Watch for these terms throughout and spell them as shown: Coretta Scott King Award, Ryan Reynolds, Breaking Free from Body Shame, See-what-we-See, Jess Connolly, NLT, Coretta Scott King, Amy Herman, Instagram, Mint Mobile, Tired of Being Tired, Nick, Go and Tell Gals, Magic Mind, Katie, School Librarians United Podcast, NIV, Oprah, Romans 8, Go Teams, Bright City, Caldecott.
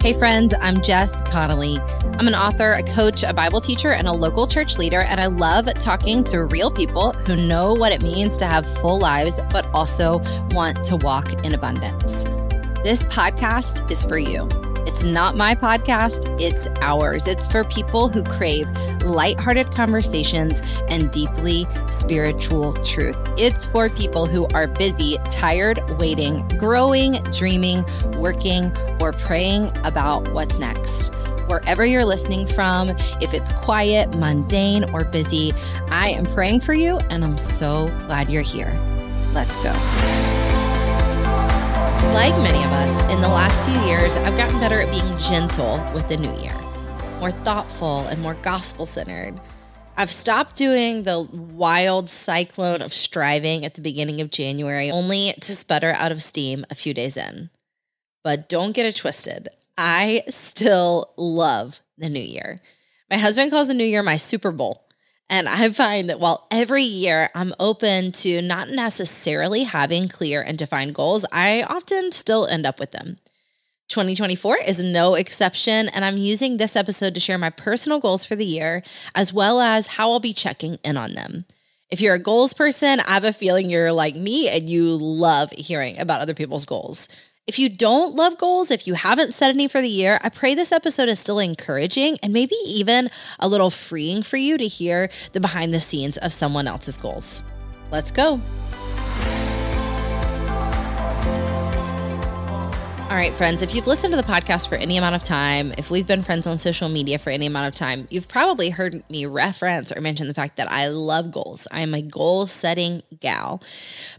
Hey friends, I'm Jess Connolly. I'm an author, a coach, a Bible teacher, and a local church leader, and I love talking to real people who know what it means to have full lives, but also want to walk in abundance. This podcast is for you. It's not my podcast, it's ours. It's for people who crave lighthearted conversations and deeply spiritual truth. It's for people who are busy, tired, waiting, growing, dreaming, working, or praying about what's next. Wherever you're listening from, if it's quiet, mundane, or busy, I am praying for you, and I'm so glad you're here. Let's go. Like many of us, in the last few years, I've gotten better at being gentle with the new year, more thoughtful and more gospel-centered. I've stopped doing the wild cyclone of striving at the beginning of January, only to sputter out of steam a few days in. But don't get it twisted. I still love the new year. My husband calls the new year my Super Bowl. And I find that while every year I'm open to not necessarily having clear and defined goals, I often still end up with them. 2024 is no exception, and I'm using this episode to share my personal goals for the year, as well as how I'll be checking in on them. If you're a goals person, I have a feeling you're like me and you love hearing about other people's goals. If you don't love goals, if you haven't set any for the year, I pray this episode is still encouraging and maybe even a little freeing for you to hear the behind the scenes of someone else's goals. Let's go. All right, friends, if you've listened to the podcast for any amount of time, if we've been friends on social media for any amount of time, you've probably heard me reference or mention the fact that I love goals. I am a goal-setting gal.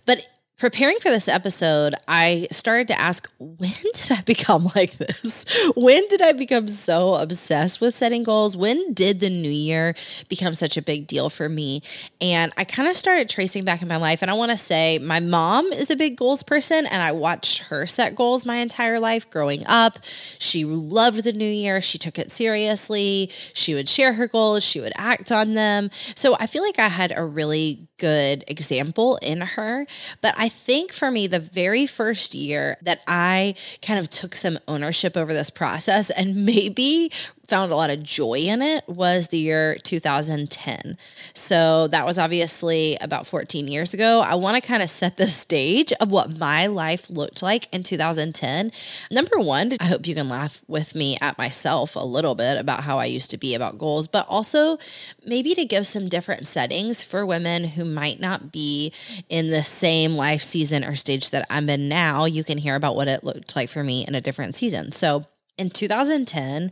But preparing for this episode, I started to ask, when did I become like this? When did I become so obsessed with setting goals? When did the new year become such a big deal for me? And I kind of started tracing back in my life. And I want to say my mom is a big goals person, and I watched her set goals my entire life growing up. She loved the new year. She took it seriously. She would share her goals. She would act on them. So I feel like I had a really good example in her. But I think for me, the very first year that I kind of took some ownership over this process and maybe found a lot of joy in it was the year 2010. So that was obviously about 14 years ago. I want to kind of set the stage of what my life looked like in 2010. Number one, I hope you can laugh with me at myself a little bit about how I used to be about goals, but also maybe to give some different settings for women who might not be in the same life season or stage that I'm in now. You can hear about what it looked like for me in a different season. So in 2010,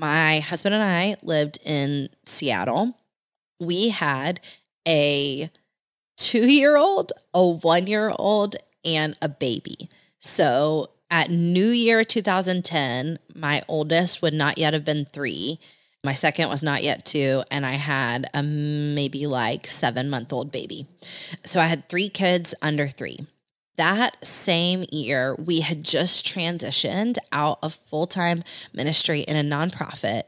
my husband and I lived in Seattle. We had a 2-year-old, a 1-year-old, and a baby. So at New Year 2010, my oldest would not yet have been 3. My second was not yet 2, and I had a maybe like 7-month-old baby. So I had 3 kids under 3. That same year, we had just transitioned out of full-time ministry in a nonprofit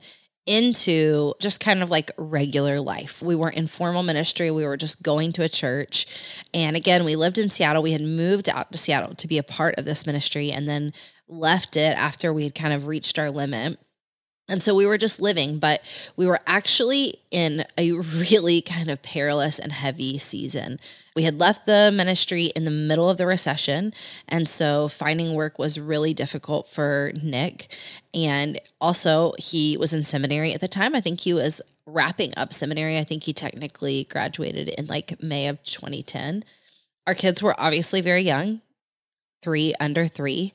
into just kind of like regular life. We weren't in formal ministry. We were just going to a church. And again, we lived in Seattle. We had moved out to Seattle to be a part of this ministry and then left it after we had kind of reached our limit. And so we were just living, but we were actually in a really kind of perilous and heavy season. We had left the ministry in the middle of the recession, and so finding work was really difficult for Nick. And also, he was in seminary at the time. I think he was wrapping up seminary. I think he technically graduated in like May of 2010. Our kids were obviously very young, 3 under 3.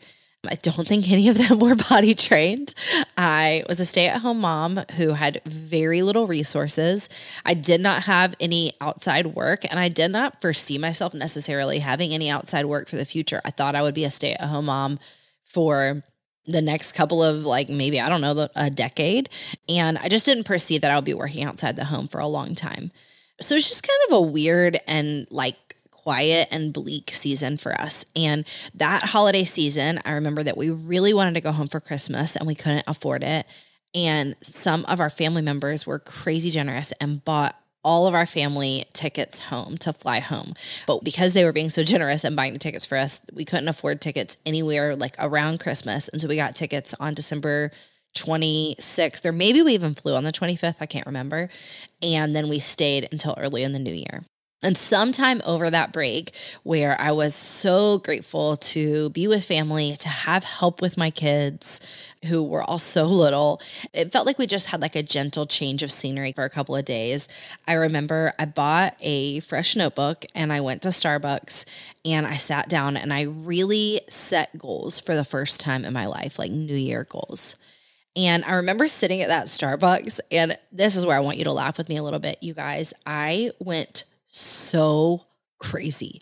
I don't think any of them were potty trained. I was a stay-at-home mom who had very little resources. I did not have any outside work, and I did not foresee myself necessarily having any outside work for the future. I thought I would be a stay-at-home mom for the next couple of a decade. And I just didn't perceive that I would be working outside the home for a long time. So it's just kind of a weird and quiet and bleak season for us. And that holiday season, I remember that we really wanted to go home for Christmas and we couldn't afford it. And some of our family members were crazy generous and bought all of our family tickets home to fly home. But because they were being so generous and buying the tickets for us, we couldn't afford tickets anywhere like around Christmas. And so we got tickets on December 26th, or maybe we even flew on the 25th. I can't remember. And then we stayed until early in the new year. And sometime over that break where I was so grateful to be with family, to have help with my kids who were all so little, it felt like we just had like a gentle change of scenery for a couple of days. I remember I bought a fresh notebook and I went to Starbucks and I sat down and I really set goals for the first time in my life, like New Year goals. And I remember sitting at that Starbucks, and this is where I want you to laugh with me a little bit, you guys. I went so crazy.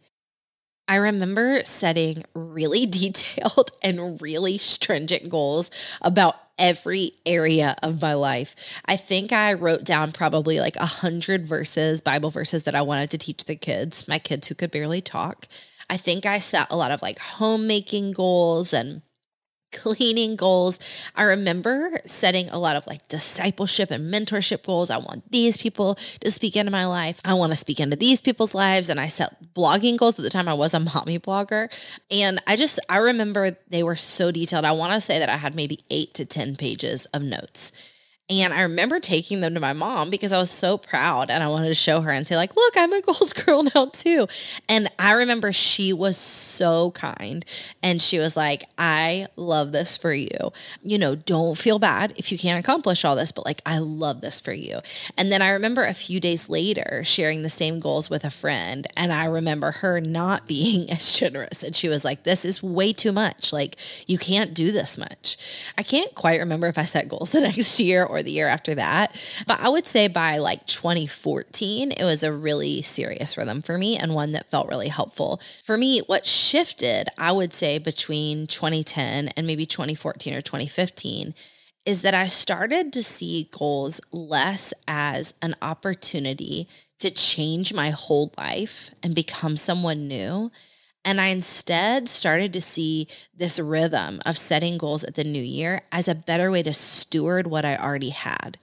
I remember setting really detailed and really stringent goals about every area of my life. I think I wrote down probably like 100 verses, Bible verses that I wanted to teach the kids, my kids who could barely talk. I think I set a lot of like homemaking goals and cleaning goals. I remember setting a lot of like discipleship and mentorship goals. I want these people to speak into my life. I want to speak into these people's lives. And I set blogging goals. At the time I was a mommy blogger. And I remember they were so detailed. I want to say that I had maybe 8 to 10 pages of notes. And I remember taking them to my mom because I was so proud and I wanted to show her and say like, look, I'm a goals girl now too. And I remember she was so kind and she was like, I love this for you. You know, don't feel bad if you can't accomplish all this, but like, I love this for you. And then I remember a few days later sharing the same goals with a friend. And I remember her not being as generous. And she was like, this is way too much. Like, you can't do this much. I can't quite remember if I set goals the next year or the year after that. But I would say by like 2014, it was a really serious rhythm for me and one that felt really helpful. For me, what shifted, I would say between 2010 and maybe 2014 or 2015, is that I started to see goals less as an opportunity to change my whole life and become someone new. And I instead started to see this rhythm of setting goals at the new year as a better way to steward what I already had.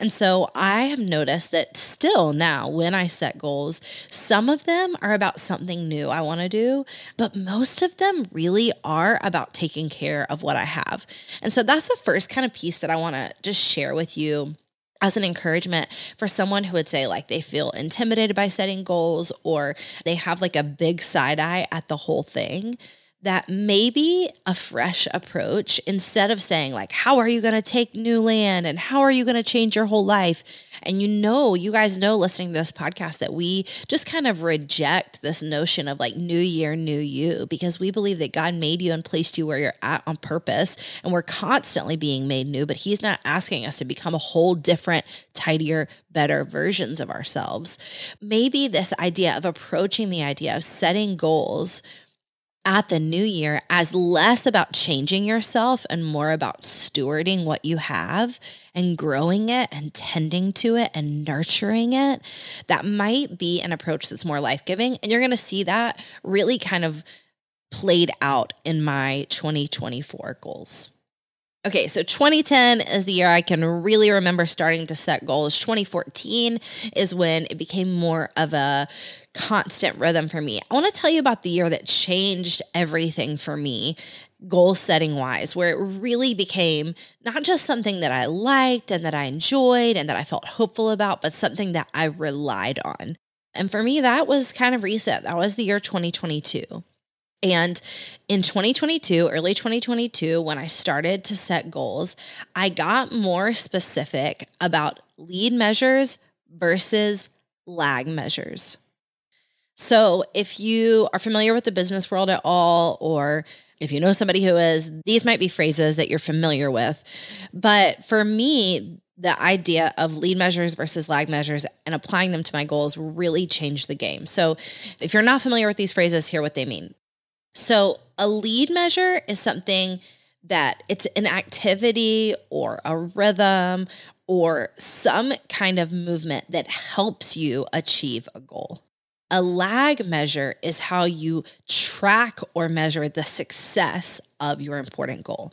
And so I have noticed that still now when I set goals, some of them are about something new I want to do, but most of them really are about taking care of what I have. And so that's the first kind of piece that I want to just share with you as an encouragement for someone who would say like they feel intimidated by setting goals or they have like a big side eye at the whole thing, that maybe a fresh approach instead of saying like, how are you going to take new land and how are you going to change your whole life? And you guys know listening to this podcast that we just kind of reject this notion of like new year, new you, because we believe that God made you and placed you where you're at on purpose. And we're constantly being made new, but he's not asking us to become a whole different, tidier, better versions of ourselves. Maybe this idea of approaching the idea of setting goals at the new year as less about changing yourself and more about stewarding what you have and growing it and tending to it and nurturing it, that might be an approach that's more life-giving. And you're going to see that really kind of played out in my 2024 goals. Okay, so 2010 is the year I can really remember starting to set goals. 2014 is when it became more of a constant rhythm for me. I want to tell you about the year that changed everything for me, goal setting wise, where it really became not just something that I liked and that I enjoyed and that I felt hopeful about, but something that I relied on. And for me, that was kind of recent. That was the year 2022. And in 2022, early 2022, when I started to set goals, I got more specific about lead measures versus lag measures. So if you are familiar with the business world at all, or if you know somebody who is, these might be phrases that you're familiar with. But for me, the idea of lead measures versus lag measures and applying them to my goals really changed the game. So if you're not familiar with these phrases, hear what they mean. So a lead measure is something that it's an activity or a rhythm or some kind of movement that helps you achieve a goal. A lag measure is how you track or measure the success of your important goal.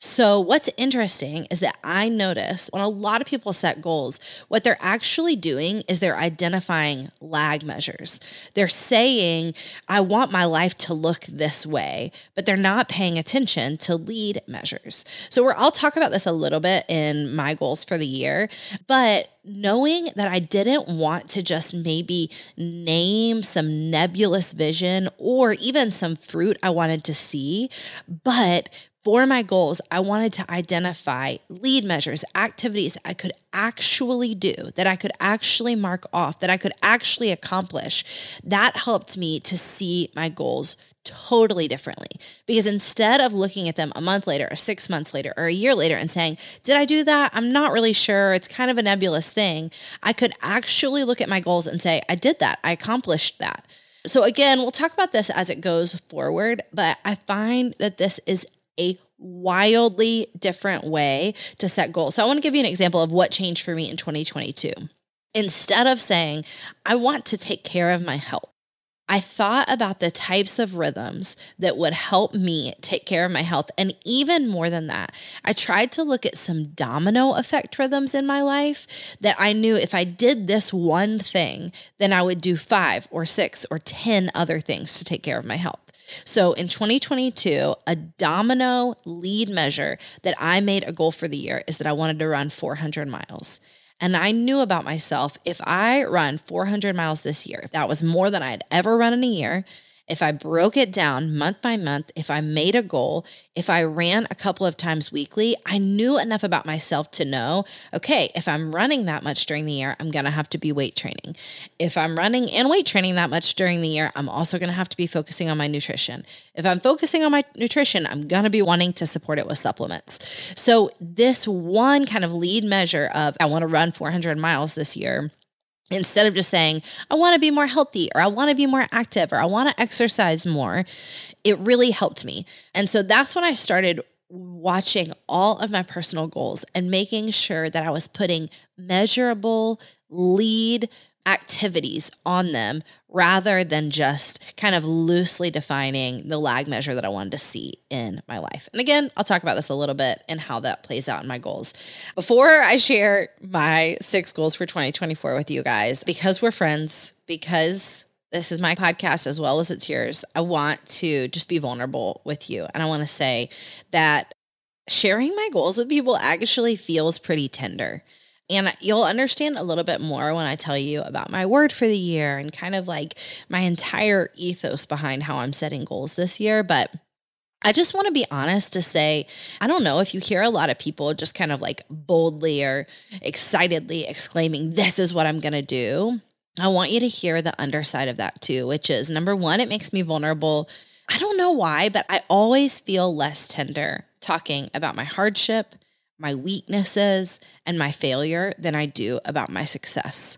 So what's interesting is that I notice when a lot of people set goals, what they're actually doing is they're identifying lag measures. They're saying, I want my life to look this way, but they're not paying attention to lead measures. So I'll talk about this a little bit in my goals for the year, but knowing that I didn't want to just maybe name some nebulous vision or even some fruit I wanted to see, but for my goals, I wanted to identify lead measures, activities I could actually do, that I could actually mark off, that I could actually accomplish. That helped me to see my goals totally differently, because instead of looking at them a month later or 6 months later or a year later and saying, did I do that? I'm not really sure. It's kind of a nebulous thing. I could actually look at my goals and say, I did that. I accomplished that. So again, we'll talk about this as it goes forward, but I find that this is a wildly different way to set goals. So I want to give you an example of what changed for me in 2022. Instead of saying, I want to take care of my health, I thought about the types of rhythms that would help me take care of my health. And even more than that, I tried to look at some domino effect rhythms in my life that I knew if I did this one thing, then I would do 5 or 6 or 10 other things to take care of my health. So in 2022, a domino lead measure that I made a goal for the year is that I wanted to run 400 miles. And I knew about myself, if I run 400 miles this year, if that was more than I had ever run in a year, if I broke it down month by month, if I made a goal, if I ran a couple of times weekly, I knew enough about myself to know, okay, if I'm running that much during the year, I'm going to have to be weight training. If I'm running and weight training that much during the year, I'm also going to have to be focusing on my nutrition. If I'm focusing on my nutrition, I'm going to be wanting to support it with supplements. So this one kind of lead measure of I want to run 400 miles this year, instead of just saying, I want to be more healthy or I want to be more active or I want to exercise more, it really helped me. And so that's when I started watching all of my personal goals and making sure that I was putting measurable lead activities on them rather than just kind of loosely defining the lag measure that I wanted to see in my life. And again, I'll talk about this a little bit and how that plays out in my goals. Before I share my 6 goals for 2024 with you guys, because we're friends, because this is my podcast as well as it's yours, I want to just be vulnerable with you. And I want to say that sharing my goals with people actually feels pretty tender. And you'll understand a little bit more when I tell you about my word for the year and kind of like my entire ethos behind how I'm setting goals this year. But I just want to be honest to say, I don't know if you hear a lot of people just kind of like boldly or excitedly exclaiming, this is what I'm going to do. I want you to hear the underside of that too, which is number one, it makes me vulnerable. I don't know why, but I always feel less tender talking about my hardship, my weaknesses, and my failure than I do about my success.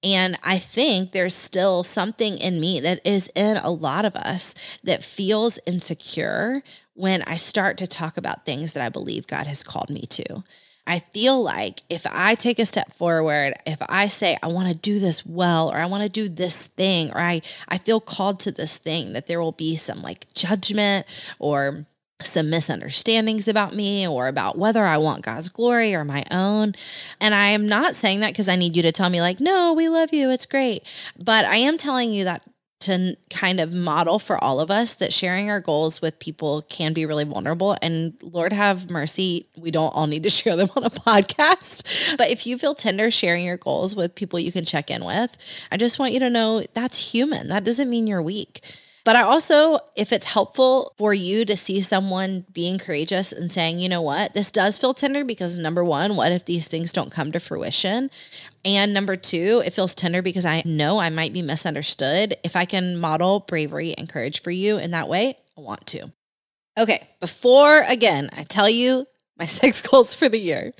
And I think there's still something in me that is in a lot of us that feels insecure when I start to talk about things that I believe God has called me to. I feel like if I take a step forward, if I say, I want to do this well, or I want to do this thing, or I feel called to this thing, that there will be some like judgment or some misunderstandings about me or about whether I want God's glory or my own. And I am not saying that because I need you to tell me like, no, we love you, it's great. But I am telling you that to kind of model for all of us that sharing our goals with people can be really vulnerable. And Lord have mercy, we don't all need to share them on a podcast. But if you feel tender sharing your goals with people you can check in with, I just want you to know that's human. That doesn't mean you're weak. But I also, if it's helpful for you to see someone being courageous and saying, you know what, this does feel tender because number one, what if these things don't come to fruition? And number two, it feels tender because I know I might be misunderstood. If I can model bravery and courage for you in that way, I want to. Okay, before, again, I tell you my 6 goals for the year,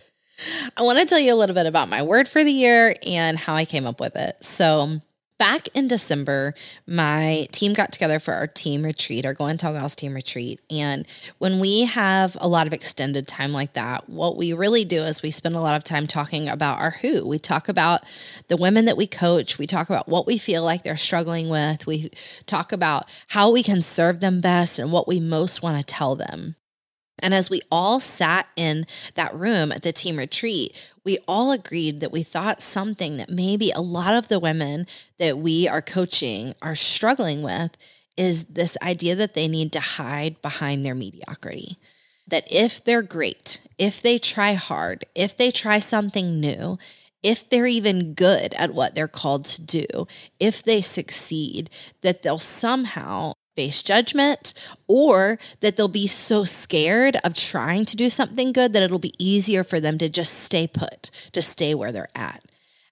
I want to tell you a little bit about my word for the year and how I came up with it. So back in December, my team got together for our team retreat, our Go and Tell Gals team retreat. And when we have a lot of extended time like that, what we really do is we spend a lot of time talking about our who. We talk about the women that we coach. We talk about what we feel like they're struggling with. We talk about how we can serve them best and what we most want to tell them. And as we all sat in that room at the team retreat, we all agreed that we thought something that maybe a lot of the women that we are coaching are struggling with is this idea that they need to hide behind their mediocrity. That if they're great, if they try hard, if they try something new, if they're even good at what they're called to do, if they succeed, that they'll somehow face judgment, or that they'll be so scared of trying to do something good that it'll be easier for them to just stay put, to stay where they're at.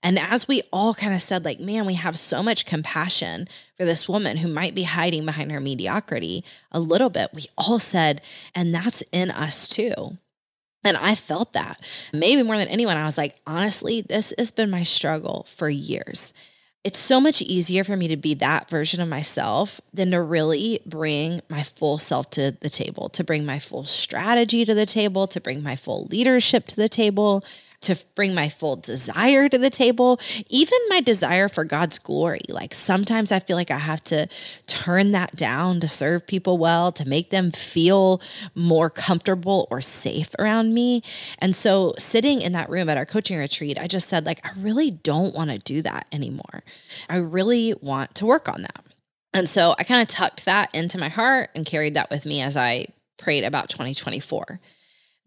And as we all kind of said, like, man, we have so much compassion for this woman who might be hiding behind her mediocrity a little bit, we all said, and that's in us too. And I felt that maybe more than anyone. I was like, honestly, this has been my struggle for years. It's so much easier for me to be that version of myself than to really bring my full self to the table, to bring my full strategy to the table, to bring my full leadership to the table, to bring my full desire to the table, even my desire for God's glory. Like sometimes I feel like I have to turn that down to serve people well, to make them feel more comfortable or safe around me. And so sitting in that room at our coaching retreat, I just said, like, I really don't want to do that anymore. I really want to work on that. And so I kind of tucked that into my heart and carried that with me as I prayed about 2024.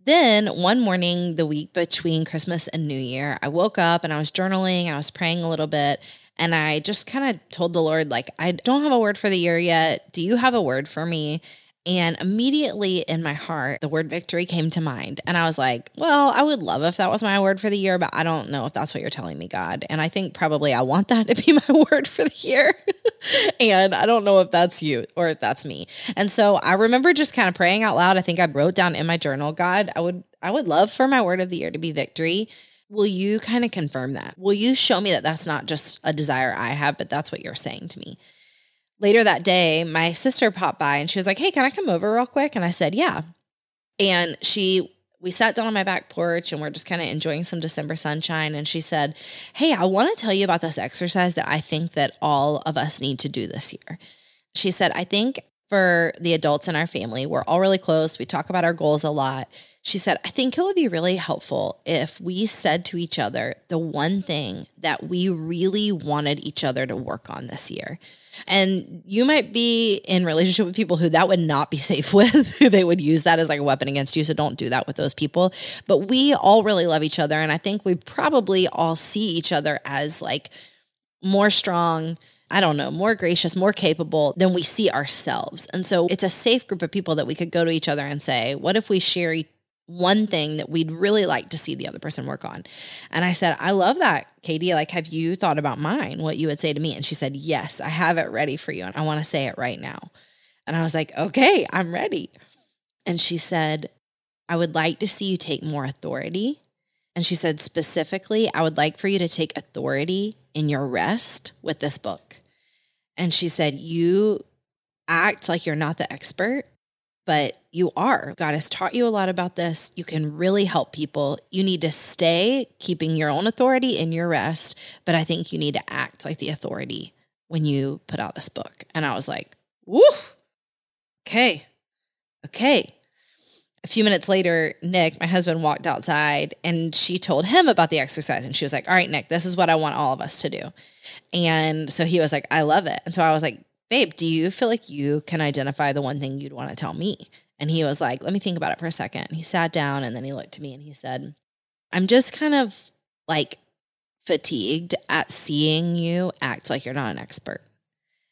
Then one morning, the week between Christmas and New Year, I woke up and I was journaling, I was praying a little bit, and I just kind of told the Lord, like, I don't have a word for the year yet. Do you have a word for me? And immediately in my heart, the word victory came to mind. And I was like, well, I would love if that was my word for the year, but I don't know if that's what you're telling me, God. And I think probably I want that to be my word for the year. And I don't know if that's you or if that's me. And so I remember just kind of praying out loud. I think I wrote down in my journal, God, I would love for my word of the year to be victory. Will you kind of confirm that? Will you show me that that's not just a desire I have, but that's what you're saying to me? Later that day, my sister popped by and she was like, hey, can I come over real quick? And I said, yeah. And we sat down on my back porch and we're just kind of enjoying some December sunshine. And she said, hey, I want to tell you about this exercise that I think that all of us need to do this year. She said, I think for the adults in our family, we're all really close. We talk about our goals a lot. She said, I think it would be really helpful if we said to each other the one thing that we really wanted each other to work on this year. And you might be in relationship with people who that would not be safe with, who they would use that as like a weapon against you. So don't do that with those people. But we all really love each other. And I think we probably all see each other as like more strong, I don't know, more gracious, more capable than we see ourselves. And so it's a safe group of people that we could go to each other and say, what if we share one thing that we'd really like to see the other person work on? And I said, I love that, Katie. Like, have you thought about mine, what you would say to me? And she said, yes, I have it ready for you. And I want to say it right now. And I was like, okay, I'm ready. And she said, I would like to see you take more authority. And she said, specifically, I would like for you to take authority in your rest with this book. And she said, you act like you're not the expert, but you are. God has taught you a lot about this. You can really help people. You need to stay keeping your own authority in your rest, but I think you need to act like the authority when you put out this book. And I was like, woo, okay. A few minutes later, Nick, my husband, walked outside and she told him about the exercise. And she was like, all right, Nick, this is what I want all of us to do. And so he was like, I love it. And so I was like, babe, do you feel like you can identify the one thing you'd want to tell me? And he was like, let me think about it for a second. And he sat down and then he looked at me and he said, I'm just kind of like fatigued at seeing you act like you're not an expert.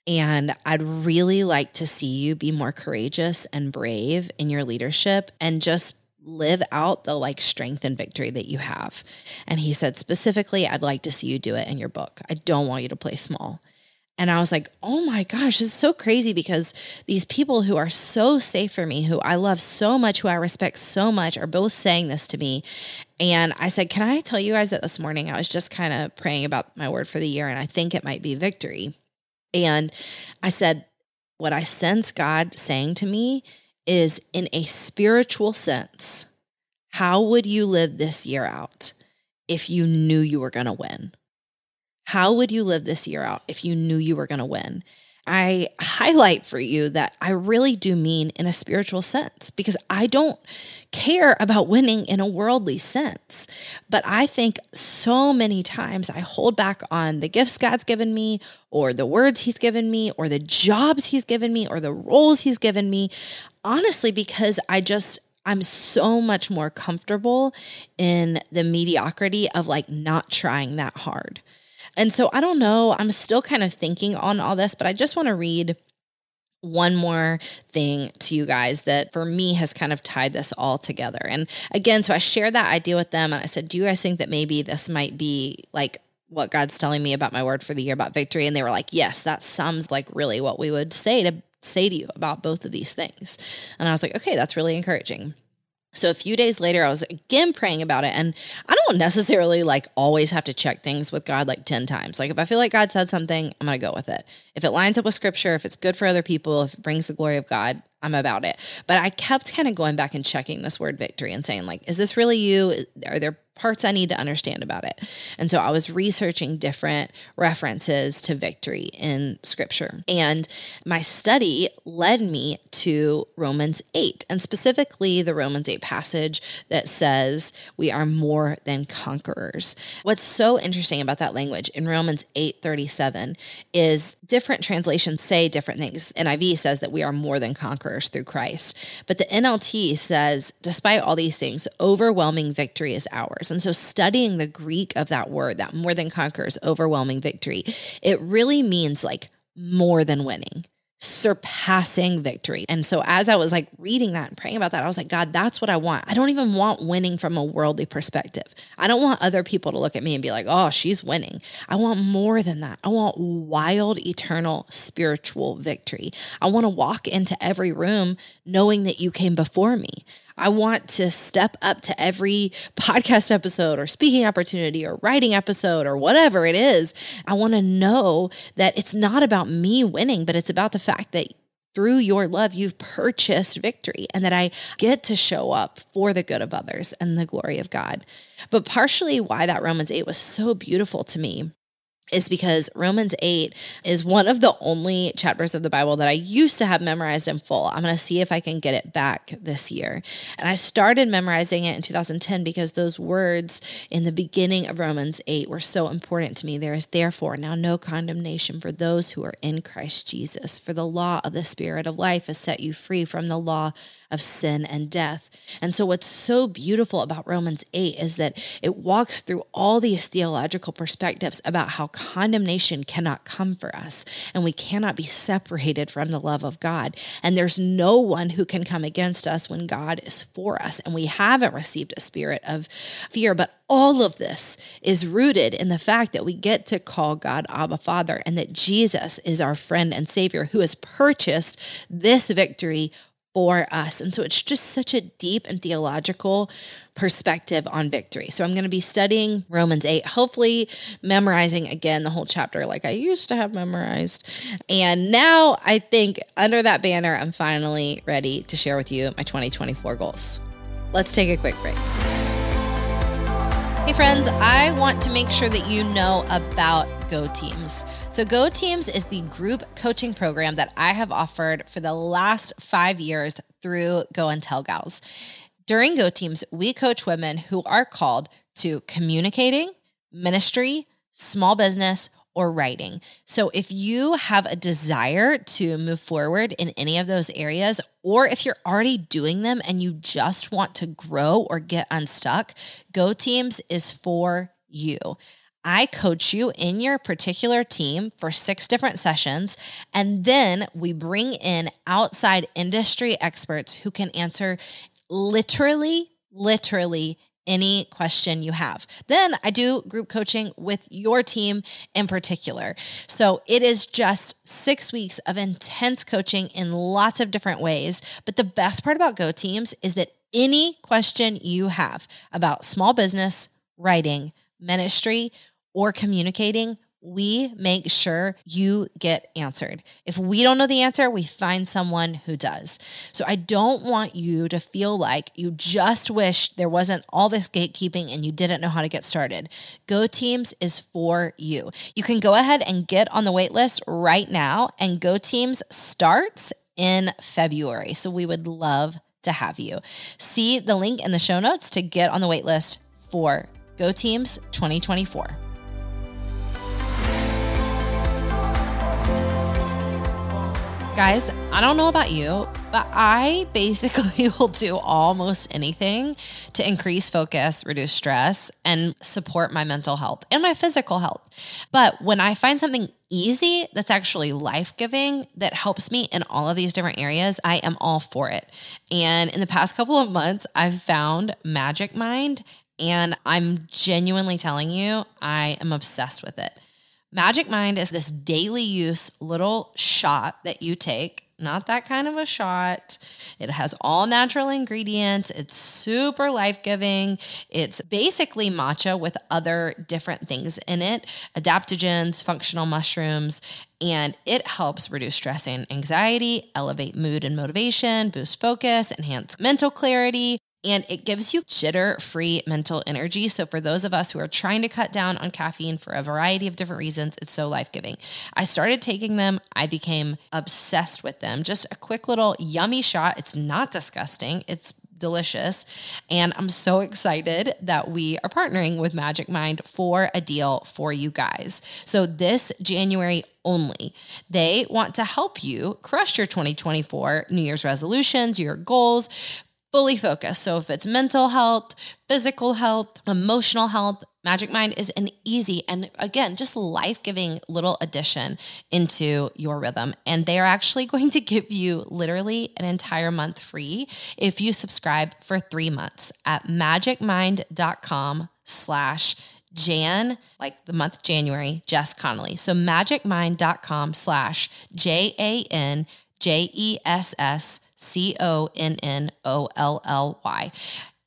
And I'd really like to see you be more courageous and brave in your leadership and just live out the like strength and victory that you have. And he said, specifically, I'd like to see you do it in your book. I don't want you to play small. And I was like, oh my gosh, this is so crazy, because these people who are so safe for me, who I love so much, who I respect so much, are both saying this to me. And I said, can I tell you guys that this morning I was just kind of praying about my word for the year and I think it might be victory. And I said, what I sense God saying to me is, in a spiritual sense, how would you live this year out if you knew you were going to win? How would you live this year out if you knew you were going to win? I highlight for you that I really do mean in a spiritual sense, because I don't care about winning in a worldly sense. But I think so many times I hold back on the gifts God's given me, or the words He's given me, or the jobs He's given me, or the roles He's given me, honestly, because I'm so much more comfortable in the mediocrity of like not trying that hard. And so I don't know, I'm still kind of thinking on all this, but I just want to read one more thing to you guys that for me has kind of tied this all together. And again, so I shared that idea with them and I said, do you guys think that maybe this might be like what God's telling me about my word for the year about victory? And they were like, yes, that sums like really what we would say to you about both of these things. And I was like, okay, that's really encouraging. So a few days later, I was again praying about it. And I don't necessarily like always have to check things with God like 10 times. Like if I feel like God said something, I'm going to go with it. If it lines up with scripture, if it's good for other people, if it brings the glory of God, I'm about it. But I kept kind of going back and checking this word victory and saying like, is this really you? Are there parts I need to understand about it? And so I was researching different references to victory in scripture. And my study led me to Romans 8, and specifically the Romans 8 passage that says we are more than conquerors. What's so interesting about that language in Romans 8:37 is different translations say different things. NIV says that we are more than conquerors through Christ. But the NLT says, despite all these things, overwhelming victory is ours. And so studying the Greek of that word, that more than conquerors, overwhelming victory, it really means like more than winning, surpassing victory. And so as I was like reading that and praying about that, I was like, God, that's what I want. I don't even want winning from a worldly perspective. I don't want other people to look at me and be like, oh, she's winning. I want more than that. I want wild, eternal, spiritual victory. I want to walk into every room knowing that you came before me. I want to step up to every podcast episode or speaking opportunity or writing episode or whatever it is. I want to know that it's not about me winning, but it's about the fact that through your love, you've purchased victory and that I get to show up for the good of others and the glory of God. But partially why that Romans 8 was so beautiful to me is because Romans 8 is one of the only chapters of the Bible that I used to have memorized in full. I'm going to see if I can get it back this year. And I started memorizing it in 2010 because those words in the beginning of Romans 8 were so important to me. There is therefore now no condemnation for those who are in Christ Jesus, for the law of the Spirit of life has set you free from the law of sin and death. And so what's so beautiful about Romans 8 is that it walks through all these theological perspectives about how condemnation cannot come for us and we cannot be separated from the love of God. And there's no one who can come against us when God is for us. And we haven't received a spirit of fear, but all of this is rooted in the fact that we get to call God Abba Father and that Jesus is our friend and Savior who has purchased this victory for us. And so it's just such a deep and theological perspective on victory. So I'm going to be studying Romans 8, hopefully memorizing again the whole chapter like I used to have memorized. And now I think under that banner, I'm finally ready to share with you my 2024 goals. Let's take a quick break. Hey friends, I want to make sure that you know about Go Teams. So Go Teams is the group coaching program that I have offered for the last 5 years through Go and Tell Gals. During Go Teams, we coach women who are called to communicating, ministry, small business, or writing. So if you have a desire to move forward in any of those areas, or if you're already doing them and you just want to grow or get unstuck, Go Teams is for you. I coach you in your particular team for 6 different sessions, and then we bring in outside industry experts who can answer literally any question you have. Then I do group coaching with your team in particular. So it is just 6 weeks of intense coaching in lots of different ways. But the best part about Go Teams is that any question you have about small business, writing, ministry, or communicating, we make sure you get answered. If we don't know the answer, we find someone who does. So I don't want you to feel like you just wish there wasn't all this gatekeeping and you didn't know how to get started. Go Teams is for you. You can go ahead and get on the wait list right now, and Go Teams starts in February. So we would love to have you. See the link in the show notes to get on the wait list for Go Teams 2024. Guys, I don't know about you, but I basically will do almost anything to increase focus, reduce stress, and support my mental health and my physical health. But when I find something easy that's actually life-giving that helps me in all of these different areas, I am all for it. And in the past couple of months, I've found Magic Mind, and I'm genuinely telling you, I am obsessed with it. Magic Mind is this daily use little shot that you take, not that kind of a shot. It has all natural ingredients. It's super life-giving. It's basically matcha with other different things in it, adaptogens, functional mushrooms, and it helps reduce stress and anxiety, elevate mood and motivation, boost focus, enhance mental clarity. And it gives you jitter-free mental energy. So for those of us who are trying to cut down on caffeine for a variety of different reasons, it's so life-giving. I started taking them. I became obsessed with them. Just a quick little yummy shot. It's not disgusting. It's delicious. And I'm so excited that we are partnering with Magic Mind for a deal for you guys. So this January only, they want to help you crush your 2024 New Year's resolutions, your goals, fully focused. So if it's mental health, physical health, emotional health, Magic Mind is an easy and, again, just life-giving little addition into your rhythm. And they are actually going to give you literally an entire month free if you subscribe for 3 months at magicmind.com/Jan, like the month January, Jess Connolly. So magicmind.com/JAN, JESSCONNOLLY.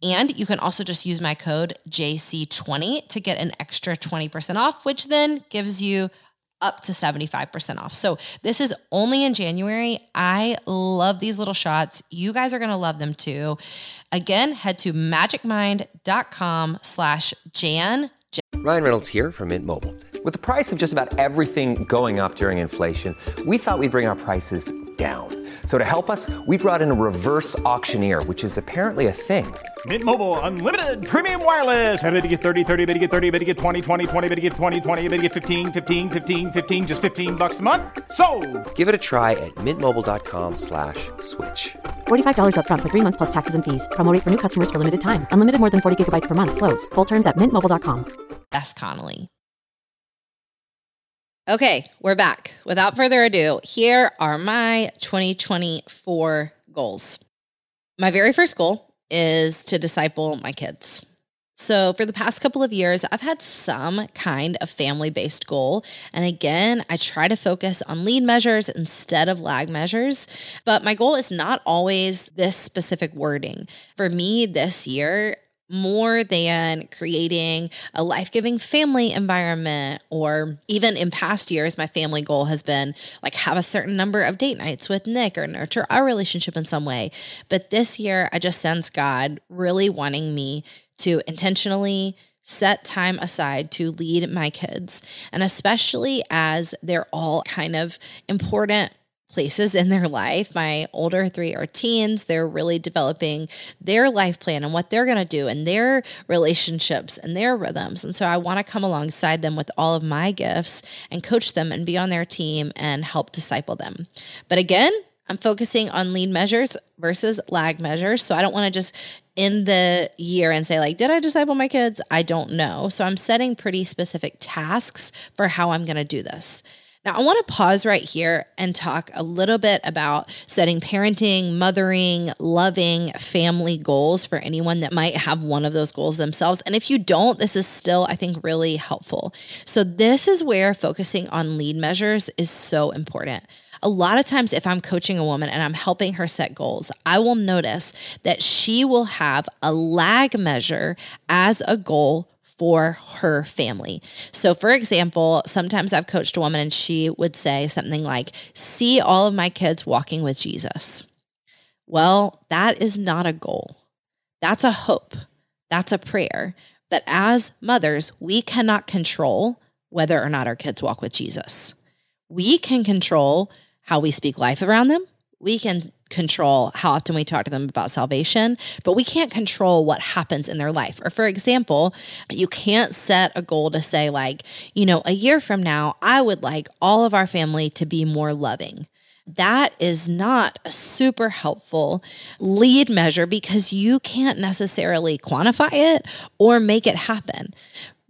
And you can also just use my code JC20 to get an extra 20% off, which then gives you up to 75% off. So this is only in January. I love these little shots. You guys are going to love them too. Again, head to magicmind.com/Jan. Ryan Reynolds here from Mint Mobile. With the price of just about everything going up during inflation, we thought we'd bring our prices down. So to help us, we brought in a reverse auctioneer, which is apparently a thing. Mint Mobile Unlimited Premium Wireless. How to get 30, 30, how to get 30, how to get 20, 20, 20, how to get 20, 20, how to get 15, 15, 15, 15, just $15 a month? Sold! Give it a try at mintmobile.com/switch. $45 up front for 3 months plus taxes and fees. Promo rate for new customers for limited time. Unlimited more than 40 gigabytes per month. Slows full terms at mintmobile.com. Jess Connolly. Okay, we're back. Without further ado, here are my 2024 goals. My very first goal is to disciple my kids. So for the past couple of years, I've had some kind of family-based goal. And again, I try to focus on lead measures instead of lag measures. But my goal is not always this specific wording. For me this year, more than creating a life-giving family environment, or even in past years, my family goal has been like have a certain number of date nights with Nick or nurture our relationship in some way. But this year, I just sense God really wanting me to intentionally set time aside to lead my kids. And especially as they're all kind of important places in their life. My older three are teens. They're really developing their life plan and what they're going to do and their relationships and their rhythms. And so I want to come alongside them with all of my gifts and coach them and be on their team and help disciple them. But again, I'm focusing on lead measures versus lag measures. So I don't want to just end the year and say like, did I disciple my kids? I don't know. So I'm setting pretty specific tasks for how I'm going to do this. Now, I want to pause right here and talk a little bit about setting parenting, mothering, loving, family goals for anyone that might have one of those goals themselves. And if you don't, this is still, I think, really helpful. So this is where focusing on lead measures is so important. A lot of times if I'm coaching a woman and I'm helping her set goals, I will notice that she will have a lag measure as a goal for her family. So for example, sometimes I've coached a woman and she would say something like, see all of my kids walking with Jesus. Well, that is not a goal. That's a hope. That's a prayer. But as mothers, we cannot control whether or not our kids walk with Jesus. We can control how we speak life around them. We can control how often we talk to them about salvation, but we can't control what happens in their life. Or for example, you can't set a goal to say like, you know, a year from now, I would like all of our family to be more loving. That is not a super helpful lead measure because you can't necessarily quantify it or make it happen.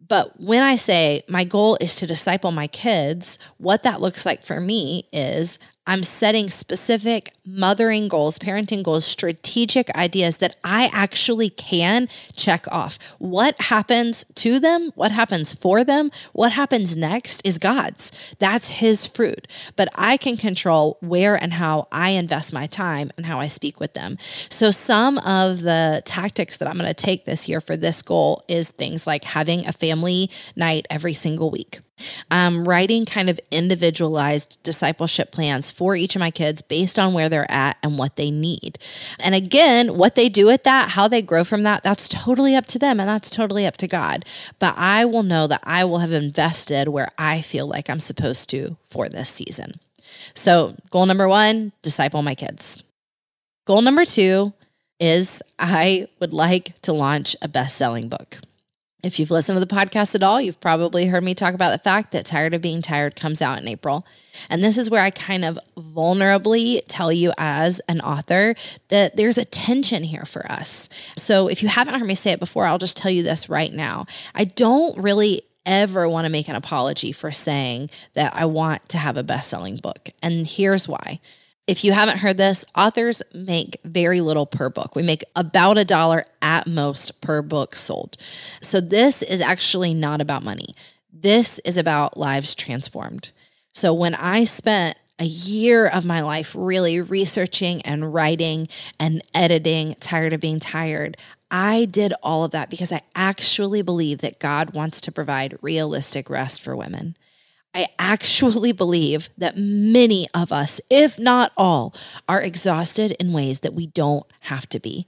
But when I say my goal is to disciple my kids, what that looks like for me is I'm setting specific mothering goals, parenting goals, strategic ideas that I actually can check off. What happens to them, what happens for them, what happens next is God's. That's His fruit. But I can control where and how I invest my time and how I speak with them. So some of the tactics that I'm going to take this year for this goal is things like having a family night every single week. Writing kind of individualized discipleship plans for each of my kids based on where they're at and what they need. And again, what they do with that, how they grow from that, that's totally up to them and that's totally up to God. But I will know that I will have invested where I feel like I'm supposed to for this season. So goal number one, disciple my kids. Goal number two is I would like to launch a best-selling book. If you've listened to the podcast at all, you've probably heard me talk about the fact that Tired of Being Tired comes out in April. And this is where I kind of vulnerably tell you as an author that there's a tension here for us. So if you haven't heard me say it before, I'll just tell you this right now. I don't really ever want to make an apology for saying that I want to have a best-selling book. And here's why. If you haven't heard this, authors make very little per book. We make about $1 at most per book sold. So this is actually not about money. This is about lives transformed. So when I spent a year of my life really researching and writing and editing Tired of Being Tired, I did all of that because I actually believe that God wants to provide realistic rest for women. I actually believe that many of us, if not all, are exhausted in ways that we don't have to be.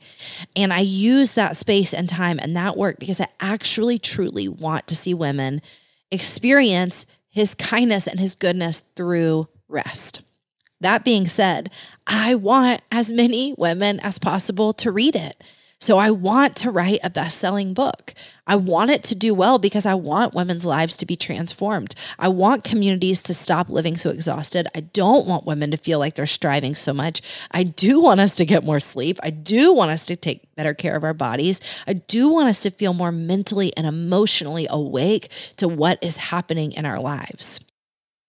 And I use that space and time and that work because I actually truly want to see women experience His kindness and His goodness through rest. That being said, I want as many women as possible to read it. So I want to write a best-selling book. I want it to do well because I want women's lives to be transformed. I want communities to stop living so exhausted. I don't want women to feel like they're striving so much. I do want us to get more sleep. I do want us to take better care of our bodies. I do want us to feel more mentally and emotionally awake to what is happening in our lives.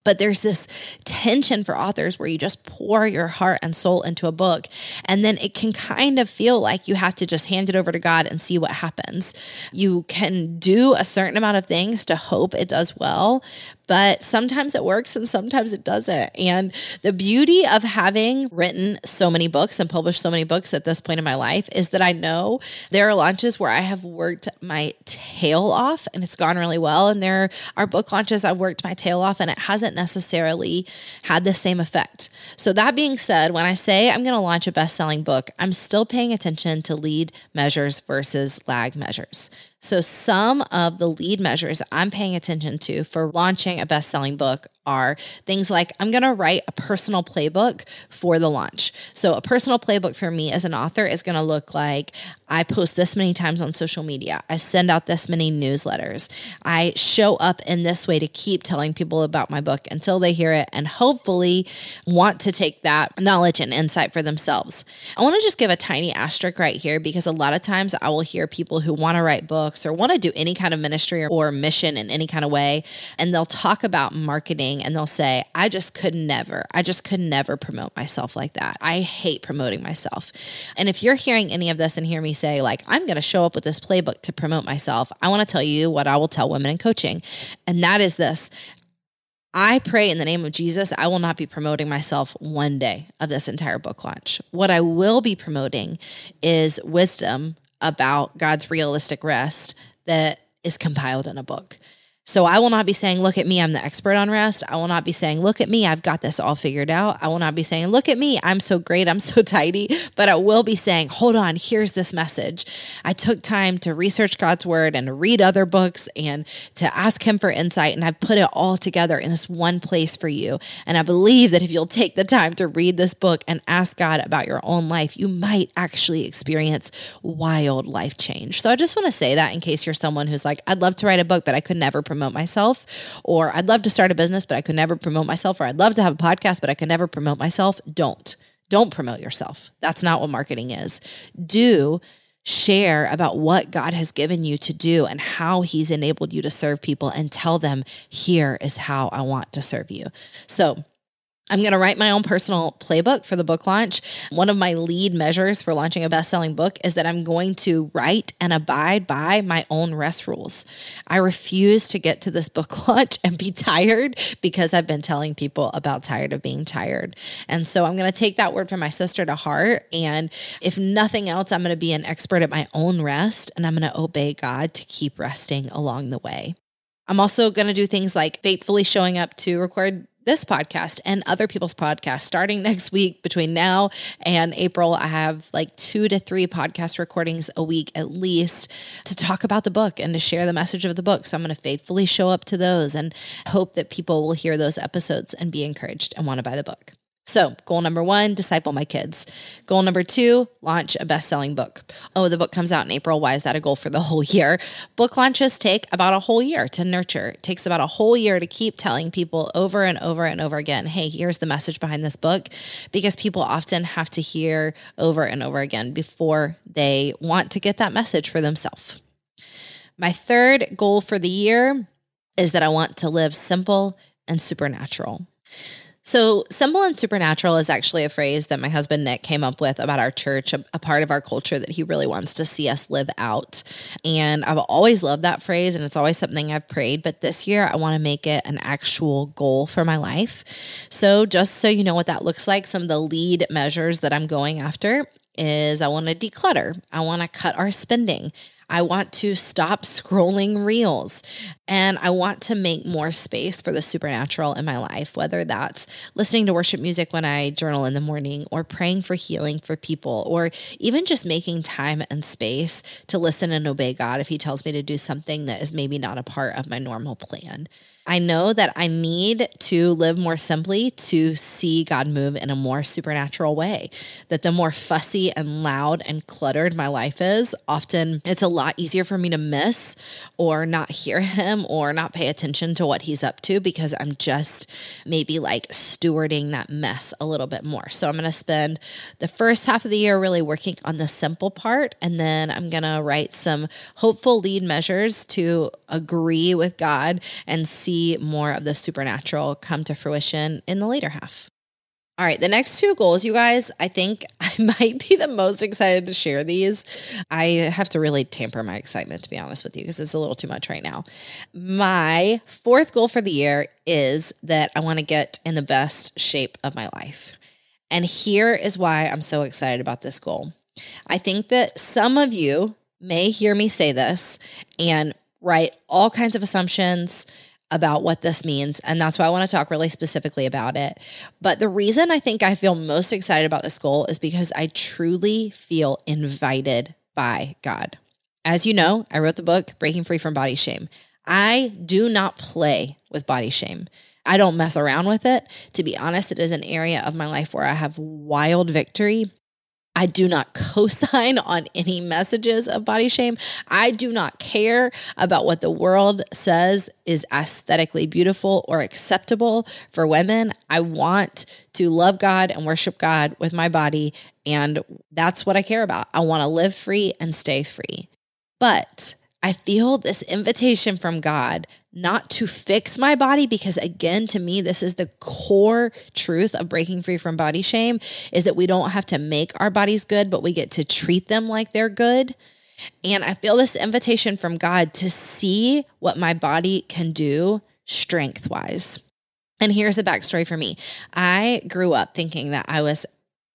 But there's this tension for authors where you just pour your heart and soul into a book, and then it can kind of feel like you have to just hand it over to God and see what happens. You can do a certain amount of things to hope it does well, but sometimes it works and sometimes it doesn't. And the beauty of having written so many books and published so many books at this point in my life is that I know there are launches where I have worked my tail off and it's gone really well. And there are book launches I've worked my tail off and it hasn't necessarily had the same effect. So that being said, when I say I'm going to launch a best-selling book, I'm still paying attention to lead measures versus lag measures. So some of the lead measures I'm paying attention to for launching a best-selling book are things like I'm going to write a personal playbook for the launch. So a personal playbook for me as an author is going to look like I post this many times on social media. I send out this many newsletters. I show up in this way to keep telling people about my book until they hear it and hopefully want to take that knowledge and insight for themselves. I want to just give a tiny asterisk right here because a lot of times I will hear people who want to write books or want to do any kind of ministry or mission in any kind of way. And they'll talk about marketing and they'll say, I just could never promote myself like that. I hate promoting myself. And if you're hearing any of this and hear me say like, I'm going to show up with this playbook to promote myself, I want to tell you what I will tell women in coaching. And that is this. I pray in the name of Jesus, I will not be promoting myself one day of this entire book launch. What I will be promoting is wisdom about God's realistic rest that is compiled in a book. So I will not be saying, look at me, I'm the expert on rest. I will not be saying, look at me, I've got this all figured out. I will not be saying, look at me, I'm so great, I'm so tidy. But I will be saying, hold on, here's this message. I took time to research God's word and to read other books and to ask him for insight. And I've put it all together in this one place for you. And I believe that if you'll take the time to read this book and ask God about your own life, you might actually experience wild life change. So I just want to say that in case you're someone who's like, I'd love to write a book, but I could never promote myself, or I'd love to start a business, but I could never promote myself, or I'd love to have a podcast, but I could never promote myself. Don't promote yourself. That's not what marketing is. Do share about what God has given you to do and how he's enabled you to serve people, and tell them, here is how I want to serve you. So I'm going to write my own personal playbook for the book launch. One of my lead measures for launching a best-selling book is that I'm going to write and abide by my own rest rules. I refuse to get to this book launch and be tired because I've been telling people about Tired of Being Tired. And so I'm going to take that word from my sister to heart. And if nothing else, I'm going to be an expert at my own rest, and I'm going to obey God to keep resting along the way. I'm also going to do things like faithfully showing up to record this podcast and other people's podcasts. Starting next week, between now and April, I have like 2 to 3 podcast recordings a week at least to talk about the book and to share the message of the book. So I'm going to faithfully show up to those and hope that people will hear those episodes and be encouraged and want to buy the book. So goal number 1, disciple my kids. Goal number 2, launch a best-selling book. Oh, the book comes out in April. Why is that a goal for the whole year? Book launches take about a whole year to nurture. It takes about a whole year to keep telling people over and over and over again, hey, here's the message behind this book, because people often have to hear over and over again before they want to get that message for themselves. My third goal for the year is that I want to live simple and supernatural. So simple and supernatural is actually a phrase that my husband Nick came up with about our church, a part of our culture that he really wants to see us live out. And I've always loved that phrase, and it's always something I've prayed. But this year, I want to make it an actual goal for my life. So just so you know what that looks like, some of the lead measures that I'm going after is I want to declutter. I want to cut our spending. I want to stop scrolling reels, and I want to make more space for the supernatural in my life, whether that's listening to worship music when I journal in the morning, or praying for healing for people, or even just making time and space to listen and obey God if he tells me to do something that is maybe not a part of my normal plan. I know that I need to live more simply to see God move in a more supernatural way, that the more fussy and loud and cluttered my life is, often it's a lot easier for me to miss or not hear him or not pay attention to what he's up to, because I'm just maybe like stewarding that mess a little bit more. So I'm going to spend the first half of the year really working on the simple part, and then I'm going to write some hopeful lead measures to agree with God and see more of the supernatural come to fruition in the later half. All right, the next 2 goals, you guys, I think I might be the most excited to share these. I have to really tamper my excitement, to be honest with you, because it's a little too much right now. My 4th goal for the year is that I want to get in the best shape of my life. And here is why I'm so excited about this goal. I think that some of you may hear me say this and write all kinds of assumptions about what this means, and that's why I want to talk really specifically about it. But the reason I think I feel most excited about this goal is because I truly feel invited by God. As you know, I wrote the book, Breaking Free from Body Shame. I do not play with body shame. I don't mess around with it. To be honest, it is an area of my life where I have wild victory. I do not co-sign on any messages of body shame. I do not care about what the world says is aesthetically beautiful or acceptable for women. I want to love God and worship God with my body, and that's what I care about. I want to live free and stay free. But I feel this invitation from God not to fix my body, because again, to me, this is the core truth of breaking free from body shame, is that we don't have to make our bodies good, but we get to treat them like they're good. And I feel this invitation from God to see what my body can do strength-wise. And here's the backstory for me. I grew up thinking that I was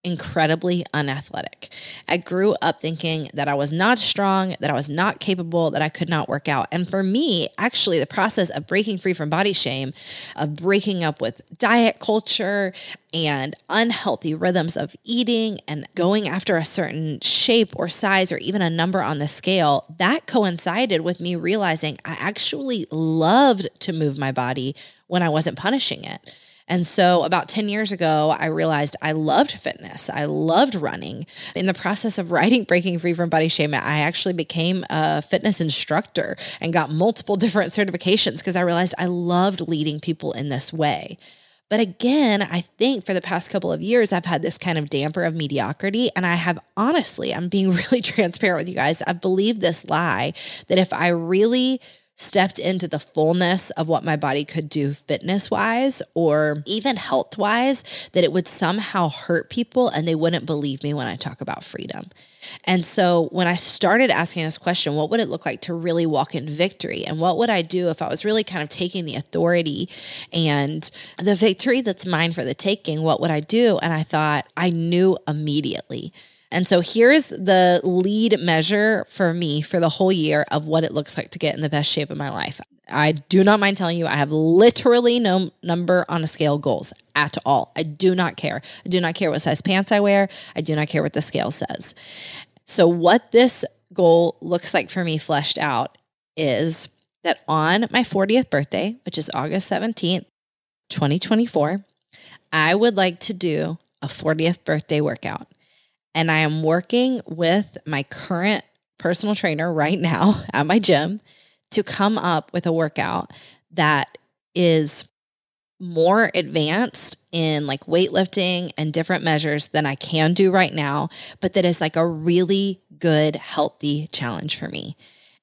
incredibly unathletic. I grew up thinking that I was not strong, that I was not capable, that I could not work out. And for me, actually, the process of breaking free from body shame, of breaking up with diet culture and unhealthy rhythms of eating and going after a certain shape or size or even a number on the scale, that coincided with me realizing I actually loved to move my body when I wasn't punishing it. And so about 10 years ago, I realized I loved fitness. I loved running. In the process of writing Breaking Free from Body Shame, I actually became a fitness instructor and got multiple different certifications because I realized I loved leading people in this way. But again, I think for the past couple of years, I've had this kind of damper of mediocrity. And I have honestly, I'm being really transparent with you guys. I've believed this lie that if I really stepped into the fullness of what my body could do fitness-wise or even health-wise, that it would somehow hurt people and they wouldn't believe me when I talk about freedom. And so when I started asking this question, what would it look like to really walk in victory? And what would I do if I was really kind of taking the authority and the victory that's mine for the taking? What would I do? And I thought, I knew immediately. And so here's the lead measure for me for the whole year of what it looks like to get in the best shape of my life. I do not mind telling you, I have literally no number on a scale goals at all. I do not care. I do not care what size pants I wear. I do not care what the scale says. So what this goal looks like for me fleshed out is that on my 40th birthday, which is August 17th, 2024, I would like to do a 40th birthday workout. And I am working with my current personal trainer right now at my gym to come up with a workout that is more advanced in like weightlifting and different measures than I can do right now, but that is like a really good, healthy challenge for me.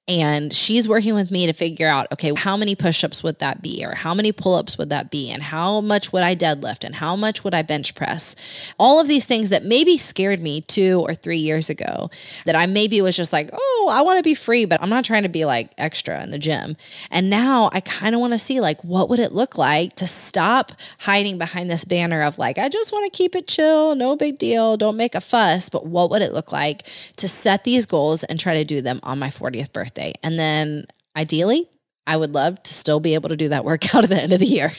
And she's working with me to figure out, okay, how many push-ups would that be? Or how many pull-ups would that be? And how much would I deadlift? And how much would I bench press? All of these things that maybe scared me 2 or 3 years ago that I maybe was just like, oh, I want to be free, but I'm not trying to be like extra in the gym. And now I kind of want to see like, what would it look like to stop hiding behind this banner of like, I just want to keep it chill. No big deal. Don't make a fuss. But what would it look like to set these goals and try to do them on my 40th birthday? And then ideally, I would love to still be able to do that workout at the end of the year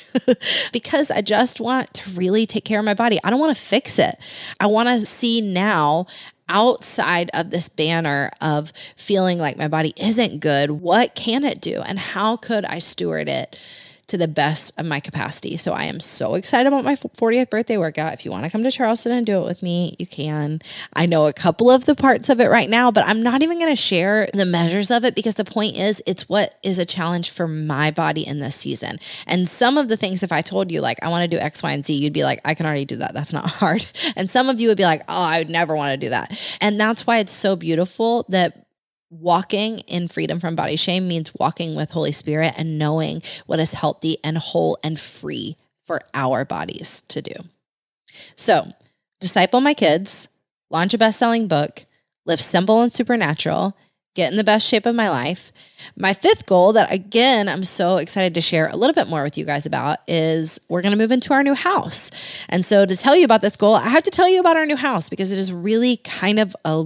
because I just want to really take care of my body. I don't want to fix it. I want to see now outside of this banner of feeling like my body isn't good. What can it do? And how could I steward it to the best of my capacity? So I am so excited about my 40th birthday workout. If you want to come to Charleston and do it with me, you can. I know a couple of the parts of it right now, but I'm not even going to share the measures of it because the point is it's what is a challenge for my body in this season. And some of the things, if I told you like, I want to do X, Y, and Z, you'd be like, I can already do that. That's not hard. And some of you would be like, oh, I would never want to do that. And that's why it's so beautiful that walking in freedom from body shame means walking with Holy Spirit and knowing what is healthy and whole and free for our bodies to do. So disciple my kids, launch a best-selling book, live simple and supernatural, get in the best shape of my life. My fifth goal that, again, I'm so excited to share a little bit more with you guys about is we're going to move into our new house. And so to tell you about this goal, I have to tell you about our new house because it is really kind of a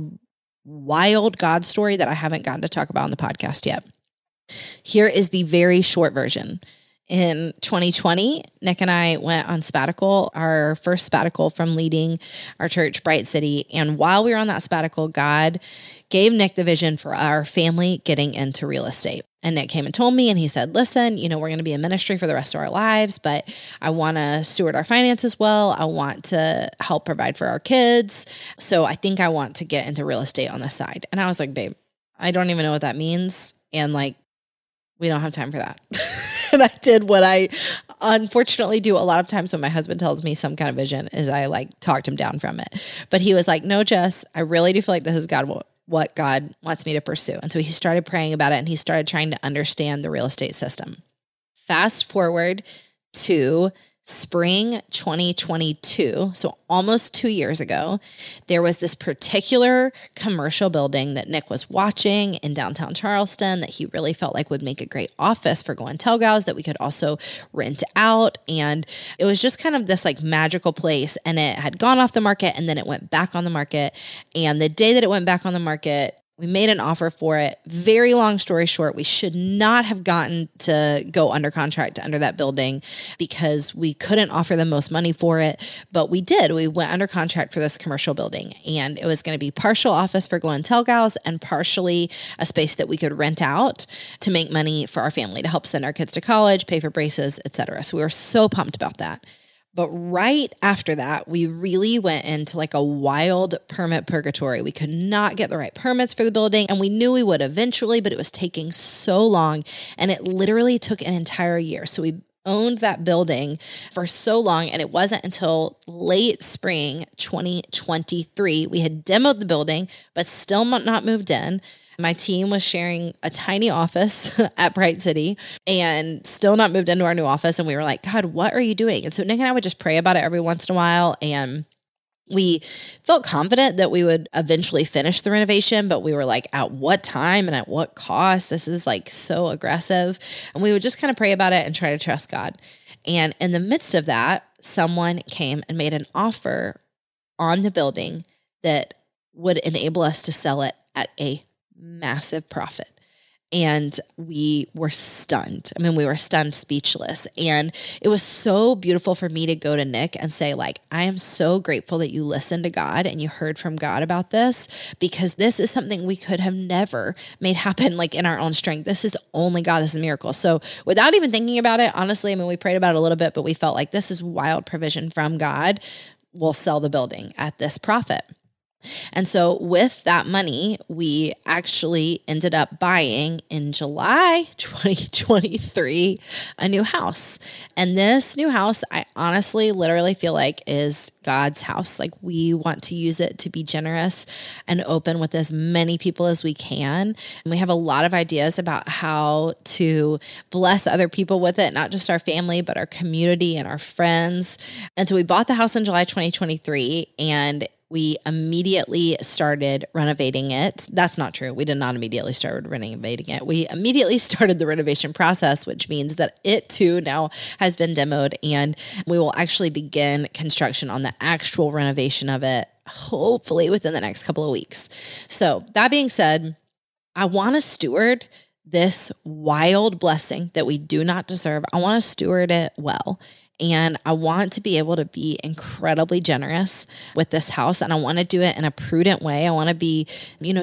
wild God story that I haven't gotten to talk about on the podcast yet. Here is the very short version. In 2020, Nick and I went on sabbatical, our first sabbatical from leading our church, Bright City. And while we were on that sabbatical, God gave Nick the vision for our family getting into real estate. And Nick came and told me, and he said, listen, you know, we're going to be in ministry for the rest of our lives, but I want to steward our finances well. I want to help provide for our kids. So I think I want to get into real estate on the side. And I was like, babe, I don't even know what that means. And like, we don't have time for that. And I did what I unfortunately do a lot of times when my husband tells me some kind of vision is I like talked him down from it. But he was like, no, Jess, I really do feel like this is God what God wants me to pursue. And so he started praying about it and he started trying to understand the real estate system. Fast forward to spring 2022, so almost 2 years ago, there was this particular commercial building that Nick was watching in downtown Charleston that he really felt like would make a great office for Go and Tell Gals that we could also rent out. And it was just kind of this like magical place, and it had gone off the market and then it went back on the market. And the day that it went back on the market, we made an offer for it. Very long story short, we should not have gotten to go under contract under that building because we couldn't offer the most money for it, but we did. We went under contract for this commercial building, and it was going to be partial office for Go and Tell Gals and partially a space that we could rent out to make money for our family, to help send our kids to college, pay for braces, etc. So we were so pumped about that. But right after that, we really went into like a wild permit purgatory. We could not get the right permits for the building, and we knew we would eventually, but it was taking so long, and it literally took an entire year. So we owned that building for so long, and it wasn't until late spring 2023. We had demoed the building, but still not moved in. My team was sharing a tiny office at Bright City and still not moved into our new office. And we were like, God, what are you doing? And so Nick and I would just pray about it every once in a while. And we felt confident that we would eventually finish the renovation, but we were like, at what time and at what cost? This is like so aggressive. And we would just kind of pray about it and try to trust God. And in the midst of that, someone came and made an offer on the building that would enable us to sell it at a massive profit. And we were stunned. I mean, we were stunned, speechless. And it was so beautiful for me to go to Nick and say, like, I am so grateful that you listened to God and you heard from God about this, because this is something we could have never made happen, like in our own strength. This is only God. This is a miracle. So without even thinking about it, honestly, I mean, we prayed about it a little bit, but we felt like this is wild provision from God. We'll sell the building at this profit. And so with that money, we actually ended up buying in July 2023 a new house. And this new house, I honestly literally feel like is God's house. Like, we want to use it to be generous and open with as many people as we can. And we have a lot of ideas about how to bless other people with it, not just our family, but our community and our friends. And so we bought the house in July 2023, and we immediately started renovating it. That's not true. We did not immediately start renovating it. We immediately started the renovation process, which means that it too now has been demoed, and we will actually begin construction on the actual renovation of it, hopefully within the next couple of weeks. So that being said, I want to steward this wild blessing that we do not deserve. I want to steward it well. And I want to be able to be incredibly generous with this house. And I want to do it in a prudent way. I want to be,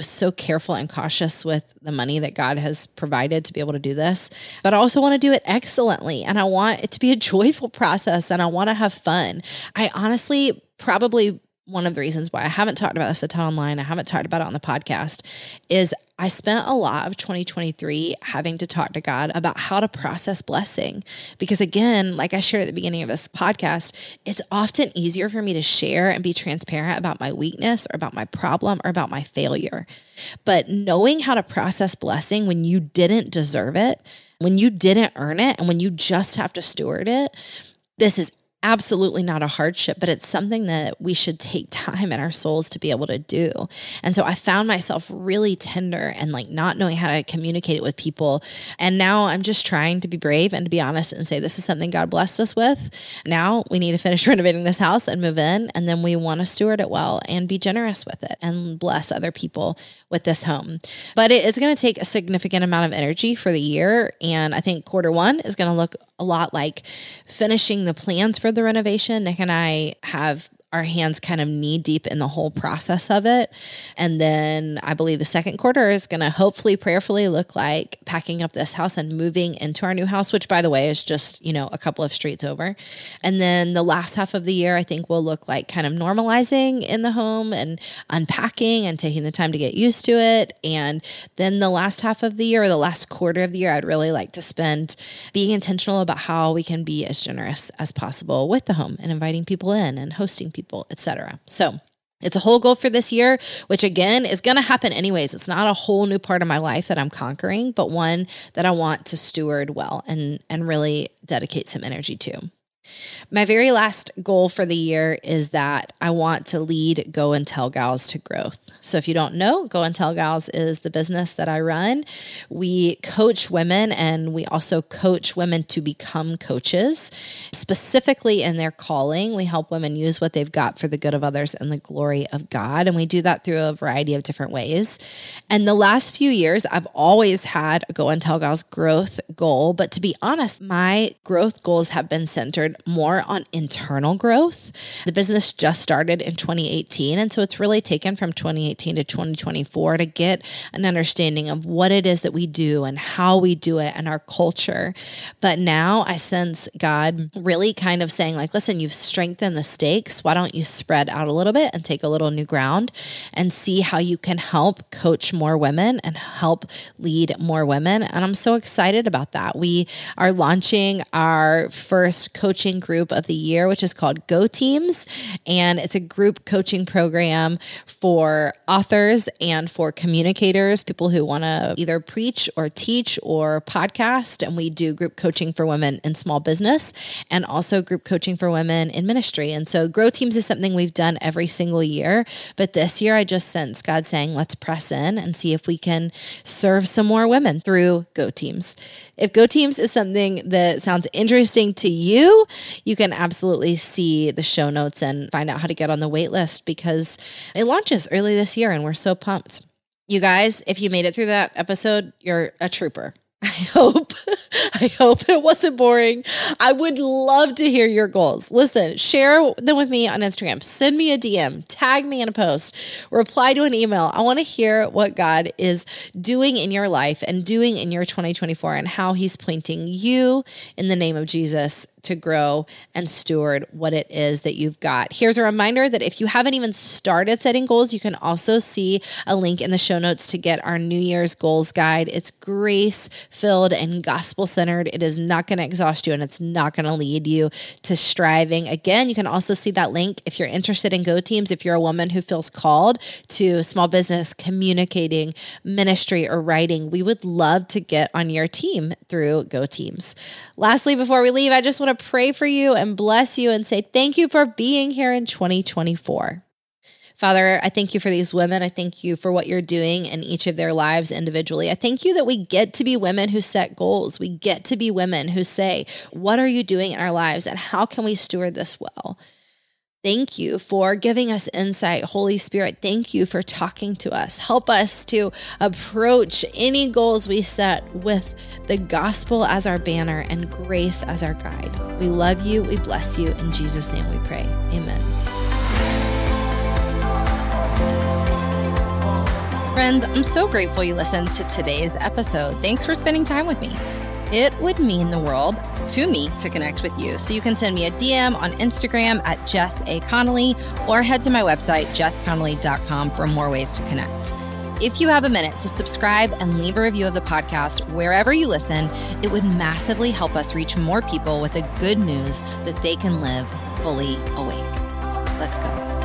so careful and cautious with the money that God has provided to be able to do this. But I also want to do it excellently. And I want it to be a joyful process. And I want to have fun. I honestly, probably one of the reasons why I haven't talked about this a ton online, I haven't talked about it on the podcast, is I spent a lot of 2023 having to talk to God about how to process blessing. Because again, like I shared at the beginning of this podcast, it's often easier for me to share and be transparent about my weakness or about my problem or about my failure. But knowing how to process blessing when you didn't deserve it, when you didn't earn it, and when you just have to steward it, this is absolutely not a hardship, but it's something that we should take time in our souls to be able to do. And so I found myself really tender and like not knowing how to communicate it with people. And now I'm just trying to be brave and to be honest and say, this is something God blessed us with. Now we need to finish renovating this house and move in. And then we want to steward it well and be generous with it and bless other people with this home. But it is going to take a significant amount of energy for the year. And I think quarter one is going to look a lot like finishing the plans for the renovation. Nick and I have our hands kind of knee deep in the whole process of it. And then I believe the second quarter is going to hopefully prayerfully look like packing up this house and moving into our new house, which by the way is just, a couple of streets over. And then the last half of the year, I think will look like kind of normalizing in the home and unpacking and taking the time to get used to it. And then the last half of the year or the last quarter of the year, I'd really like to spend being intentional about how we can be as generous as possible with the home and inviting people in and hosting people, etc. So it's a whole goal for this year, which again is going to happen anyways. It's not a whole new part of my life that I'm conquering, but one that I want to steward well and really dedicate some energy to. My very last goal for the year is that I want to lead Go and Tell Gals to growth. So if you don't know, Go and Tell Gals is the business that I run. We coach women, and we also coach women to become coaches, specifically in their calling. We help women use what they've got for the good of others and the glory of God. And we do that through a variety of different ways. And the last few years, I've always had a Go and Tell Gals growth goal. But to be honest, my growth goals have been centered more on internal growth. The business just started in 2018. And so it's really taken from 2018 to 2024 to get an understanding of what it is that we do and how we do it and our culture. But now I sense God really kind of saying, like, listen, you've strengthened the stakes. Why don't you spread out a little bit and take a little new ground and see how you can help coach more women and help lead more women. And I'm so excited about that. We are launching our first coaching group of the year, which is called Go Teams. And it's a group coaching program for authors and for communicators, people who want to either preach or teach or podcast. And we do group coaching for women in small business and also group coaching for women in ministry. And so Grow Teams is something we've done every single year. But this year, I just sense God saying, let's press in and see if we can serve some more women through Go Teams. If Go Teams is something that sounds interesting to you, you can absolutely see the show notes and find out how to get on the wait list, because it launches early this year and we're so pumped. You guys, if you made it through that episode, you're a trooper. I hope it wasn't boring. I would love to hear your goals. Listen, share them with me on Instagram. Send me a DM, tag me in a post, reply to an email. I want to hear what God is doing in your life and doing in your 2024 and how he's pointing you in the name of Jesus to grow and steward what it is that you've got. Here's a reminder that if you haven't even started setting goals, you can also see a link in the show notes to get our New Year's Goals Guide. It's grace-filled and gospel-centered. It is not going to exhaust you, and it's not going to lead you to striving. Again, you can also see that link if you're interested in Go Teams, if you're a woman who feels called to small business, communicating, ministry, or writing. We would love to get on your team through Go Teams. Lastly, before we leave, I just want to pray for you and bless you and say thank you for being here in 2024. Father, I thank you for these women. I thank you for what you're doing in each of their lives individually. I thank you that we get to be women who set goals. We get to be women who say, what are you doing in our lives and how can we steward this well? Thank you for giving us insight, Holy Spirit. Thank you for talking to us. Help us to approach any goals we set with the gospel as our banner and grace as our guide. We love you. We bless you. In Jesus' name we pray. Amen. Friends, I'm so grateful you listened to today's episode. Thanks for spending time with me. It would mean the world to me to connect with you. So you can send me a DM on Instagram at Jess A. Connolly, or head to my website, jessconnolly.com, for more ways to connect. If you have a minute to subscribe and leave a review of the podcast wherever you listen, it would massively help us reach more people with the good news that they can live fully awake. Let's go.